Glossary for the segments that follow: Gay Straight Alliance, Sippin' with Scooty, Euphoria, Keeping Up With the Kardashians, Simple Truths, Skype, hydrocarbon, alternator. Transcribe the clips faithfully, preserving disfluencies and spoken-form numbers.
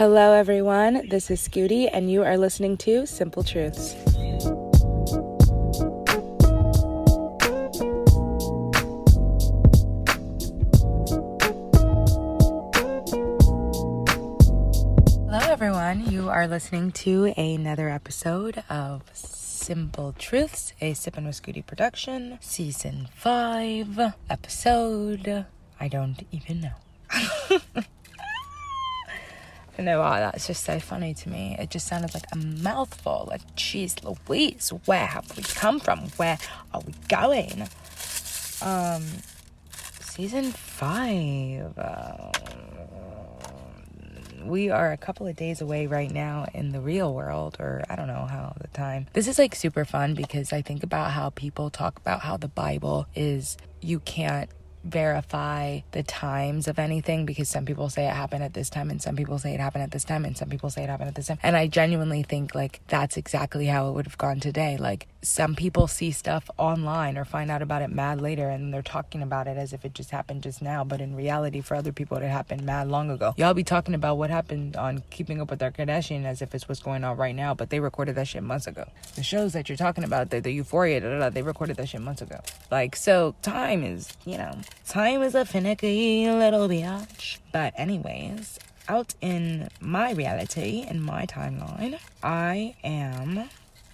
Hello everyone, this is Scooty and you are listening to Simple Truths. Hello everyone, you are listening to another episode of Simple Truths, a Sippin' with Scooty production, season five, episode, I don't even know. You know what, that's just so funny to me. It just sounded like a mouthful. Like, geez Louise, where have we come from? Where are we going? Um, season five. Uh, we are a couple of days away right now in the real world, or I don't know how the time. This is like super fun because I think about how people talk about how the Bible is, you can't verify the times of anything because some people say it happened at this time and some people say it happened at this time and some people say it happened at this time, and I genuinely think like that's exactly how it would have gone today. Like, some people see stuff online or find out about it mad later and they're talking about it as if it just happened just now, but in reality for other people it happened mad long ago. Y'all be talking about what happened on Keeping Up With the Kardashians as if it's what's going on right now, but they recorded that shit months ago. The shows that you're talking about, the, the Euphoria, da, da, da, they recorded that shit months ago. Like, so time is, you know, time is a finicky little bitch. But anyways, out in my reality, in my timeline, I am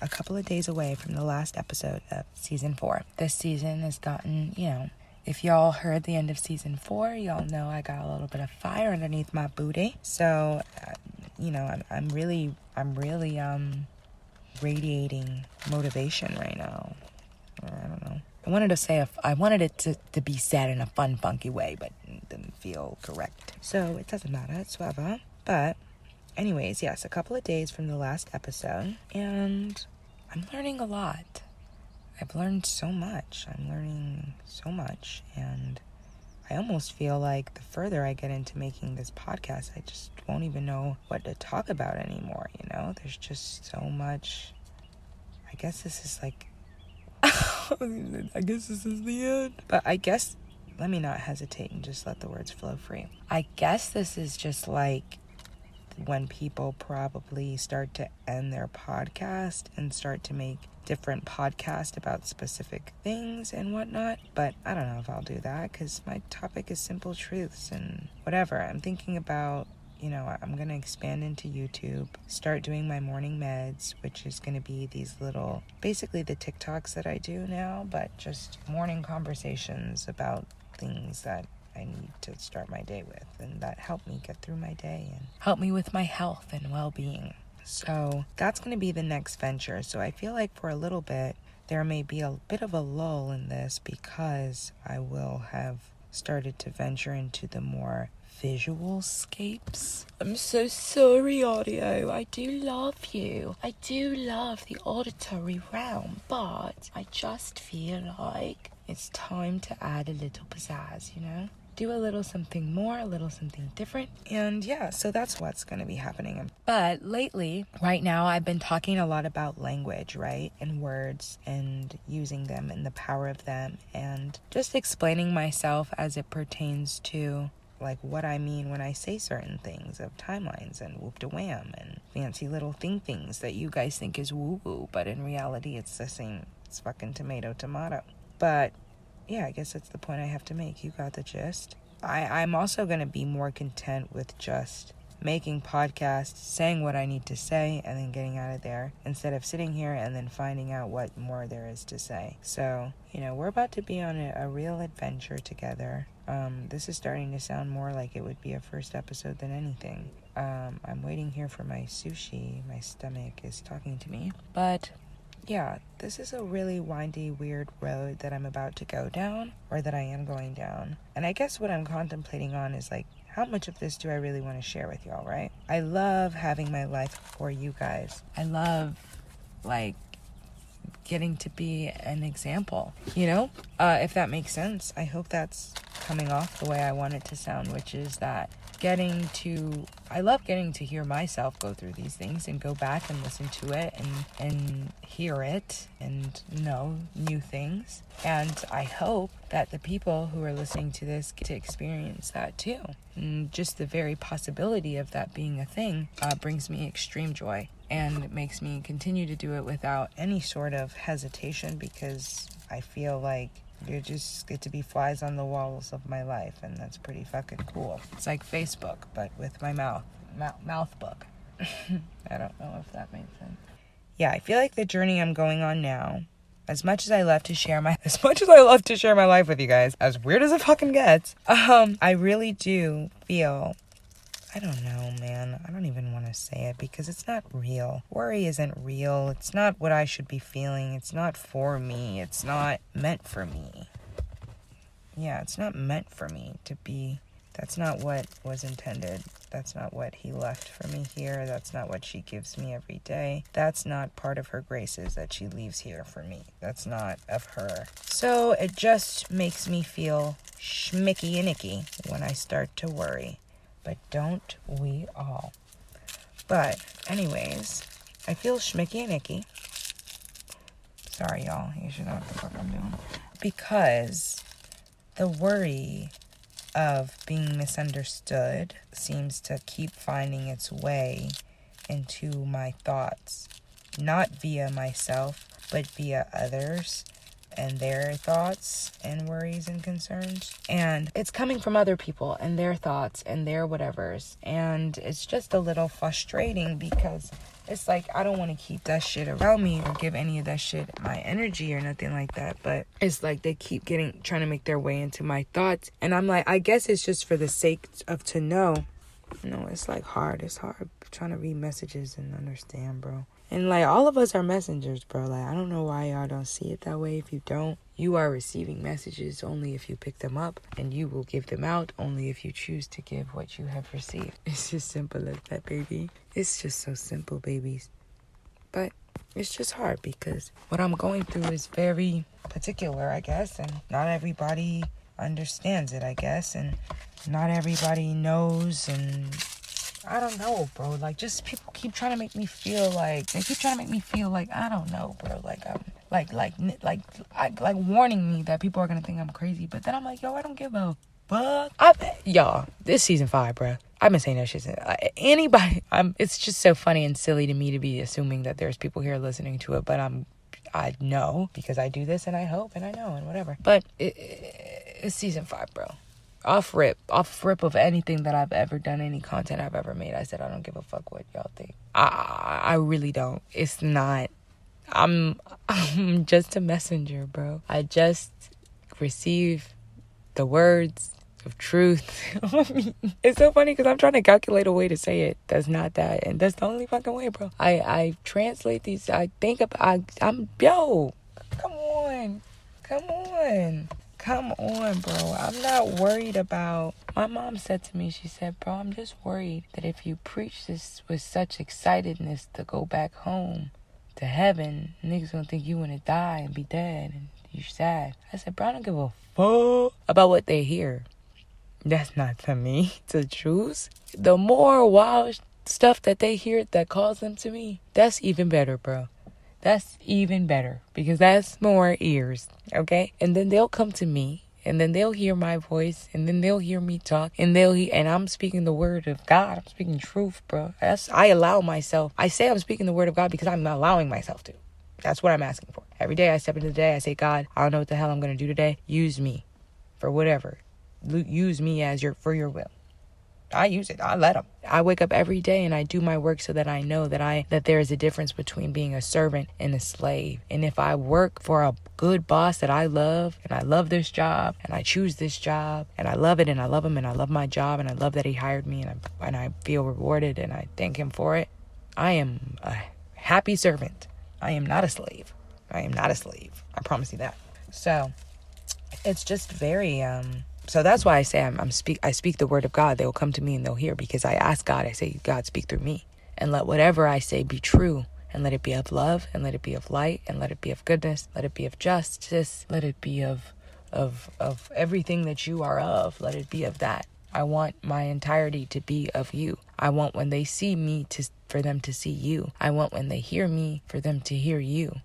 a couple of days away from the last episode of season four. This season has gotten, you know, if y'all heard the end of season four, y'all know I got a little bit of fire underneath my booty. So, uh, you know, I'm, I'm really, I'm really um, radiating motivation right now. I don't know. I wanted to say, a, I wanted it to, to be said in a fun, funky way, but it didn't feel correct. So it doesn't matter, it's whatever. But anyways, yes, a couple of days from the last episode, and I'm learning a lot. I've learned so much. I'm learning so much, and I almost feel like the further I get into making this podcast, I just won't even know what to talk about anymore, you know? There's just so much. I guess this is like, I guess this is the end. But I guess, let me not hesitate and just let the words flow free. I guess this is just like when people probably start to end their podcast and start to make different podcasts about specific things and whatnot. But I don't know if I'll do that because my topic is simple truths and whatever. I'm thinking about, you know, I'm going to expand into YouTube, start doing my morning meds, which is going to be these little, basically the TikToks that I do now, but just morning conversations about things that I need to start my day with and that help me get through my day and help me with my health and well-being. So that's going to be the next venture. So I feel like for a little bit, there may be a bit of a lull in this because I will have started to venture into the more visual scapes. I'm so sorry, audio. I do love you. I do love the auditory realm, but I just feel like it's time to add a little pizzazz, you know? Do a little something more, a little something different. And yeah, so that's what's going to be happening. But lately, right now, I've been talking a lot about language, right? And words and using them and the power of them and just explaining myself as it pertains to like what I mean when I say certain things of timelines and whoop-de-wham and fancy little thing things that you guys think is woo-woo, but in reality it's the same. It's fucking tomato tomato. But yeah, I guess that's the point I have to make. You got the gist. I, I'm also going to be more content with just making podcasts, saying what I need to say, and then getting out of there instead of sitting here and then finding out what more there is to say. So, you know, we're about to be on a, a real adventure together. Um, this is starting to sound more like it would be a first episode than anything. Um, I'm waiting here for my sushi. My stomach is talking to me. But yeah, this is a really windy, weird road that I'm about to go down, or that I am going down. And I guess what I'm contemplating on is like, how much of this do I really want to share with y'all, right? I love having my life for you guys. I love, like, getting to be an example, you know, uh, if that makes sense. I hope that's coming off the way I want it to sound, which is that getting to, I love getting to hear myself go through these things and go back and listen to it and, and hear it and know new things. And I hope that the people who are listening to this get to experience that too. And just the very possibility of that being a thing uh, brings me extreme joy. And it makes me continue to do it without any sort of hesitation, because I feel like you just get to be flies on the walls of my life, and that's pretty fucking cool. It's like Facebook, but with my mouth. Mouth, mouth book. I don't know if that makes sense. Yeah, I feel like the journey I'm going on now, as much as I love to share my, as much as I love to share my life with you guys, as weird as it fucking gets, um, I really do feel, I don't know, man. I don't even want to say it because it's not real. Worry isn't real. It's not what I should be feeling. It's not for me. It's not meant for me. Yeah, it's not meant for me to be. That's not what was intended. That's not what he left for me here. That's not what she gives me every day. That's not part of her graces that she leaves here for me. That's not of her. So it just makes me feel schmicky and icky when I start to worry. But don't we all? But anyways, I feel schmicky and icky. Sorry, y'all. You should know what the fuck I'm doing. Because the worry of being misunderstood seems to keep finding its way into my thoughts. Not via myself, but via others and their thoughts and worries and concerns. And it's coming from other people and their thoughts and their whatevers. And it's just a little frustrating because it's like, I don't want to keep that shit around me or give any of that shit my energy or nothing like that. But it's like they keep getting, trying to make their way into my thoughts. And I'm like, I guess it's just for the sake of to know. No, it's like hard. It's hard I'm trying to read messages and understand, bro. And, like, all of us are messengers, bro. Like, I don't know why y'all don't see it that way. If you don't, you are receiving messages only if you pick them up. And you will give them out only if you choose to give what you have received. It's just simple like that, baby. It's just so simple, babies. But it's just hard because what I'm going through is very particular, I guess. And not everybody understands it, I guess. And not everybody knows and... I don't know, bro. Like, just people keep trying to make me feel like they keep trying to make me feel like I don't know, bro. Like I'm like like like I, like warning me that people are gonna think I'm crazy. But then I'm like, yo, I don't give a fuck. I y'all, this season five, bro. I've been saying that shit. Since, uh, anybody, I'm. It's just so funny and silly to me to be assuming that there's people here listening to it. But I'm, I know because I do this and I hope and I know and whatever. But it, it, it's season five, bro. Off rip, off rip of anything that I've ever done, any content I've ever made, I said I don't give a fuck what y'all think. I I really don't. It's not. I'm I'm just a messenger, bro. I just receive the words of truth. It's so funny because I'm trying to calculate a way to say it. That's not that, and that's the only fucking way, bro. I I translate these. I think about. I, I'm yo. Come on, come on. Come on, bro. I'm not worried about... My mom said to me, she said, bro, I'm just worried that if you preach this with such excitedness to go back home to heaven, niggas gonna think you wanna die and be dead and you're sad. I said, bro, I don't give a fuck about what they hear. That's not to me to choose. The more wild stuff that they hear that calls them to me, that's even better, bro. That's even better because that's more ears, okay? And then they'll come to me and then they'll hear my voice and then they'll hear me talk and they'll hear, and I'm speaking the word of God. I'm speaking truth, bro. That's, I allow myself. I say I'm speaking the word of God because I'm allowing myself to. That's what I'm asking for. Every day I step into the day, I say, God, I don't know what the hell I'm going to do today. Use me for whatever. Use me as your for your will. I use it. I let them. I wake up every day and I do my work so that I know that I that there is a difference between being a servant and a slave. And if I work for a good boss that I love, and I love this job, and I choose this job, and I love it, and I love him, and I love my job, and I love that he hired me, and I and I feel rewarded, and I thank him for it, I am a happy servant. I am not a slave. I am not a slave. I promise you that. So it's just very... um. So that's why I say I'm, I'm speak. I speak the word of God. They will come to me and they'll hear because I ask God. I say, God, speak through me and let whatever I say be true and let it be of love, and let it be of light, and let it be of goodness, let it be of justice, let it be of of of everything that you are of, let it be of that. I want my entirety to be of you. I want when they see me to for them to see you. I want when they hear me for them to hear you.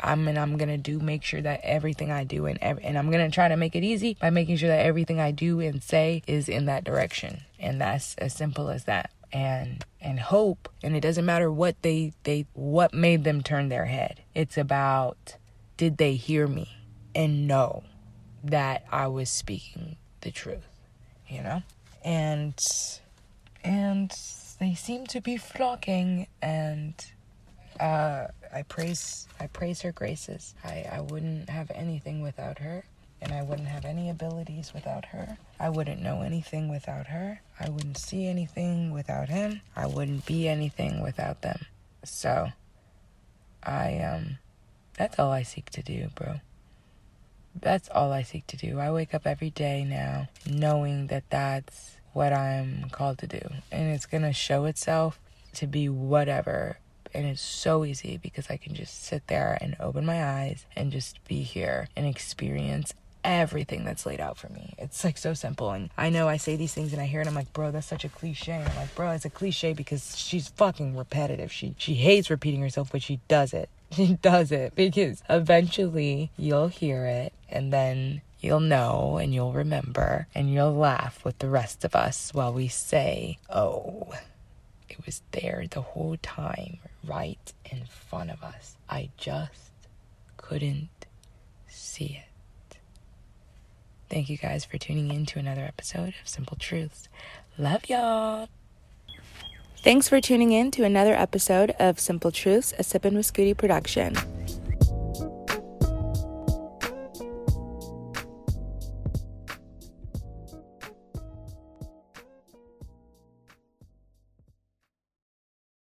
I'm and I'm gonna do make sure that everything I do and ev- and I'm gonna try to make it easy by making sure that everything I do and say is in that direction. And that's as simple as that. And and hope. And it doesn't matter what they they what made them turn their head. It's about, did they hear me and know that I was speaking the truth, you know? And and they seem to be flocking, and uh I praise I praise her graces. I, I wouldn't have anything without her, and I wouldn't have any abilities without her. I wouldn't know anything without her. I wouldn't see anything without him. I wouldn't be anything without them. So I um that's all I seek to do, bro. That's all I seek to do. I wake up every day now knowing that that's what I'm called to do, and it's gonna show itself to be whatever. And it's so easy because I can just sit there and open my eyes and just be here and experience everything that's laid out for me. It's like so simple. And I know I say these things and I hear it and I'm like, bro, that's such a cliche. And I'm like, bro, it's a cliche because she's fucking repetitive. She she hates repeating herself, but she does it. She does it because eventually you'll hear it and then you'll know and you'll remember and you'll laugh with the rest of us while we say, oh, it was there the whole time, right in front of us. I just couldn't see it. Thank you guys for tuning in to another episode of Simple Truths. Love y'all. Thanks for tuning in to another episode of Simple Truths, a Sippin' with Scooty production.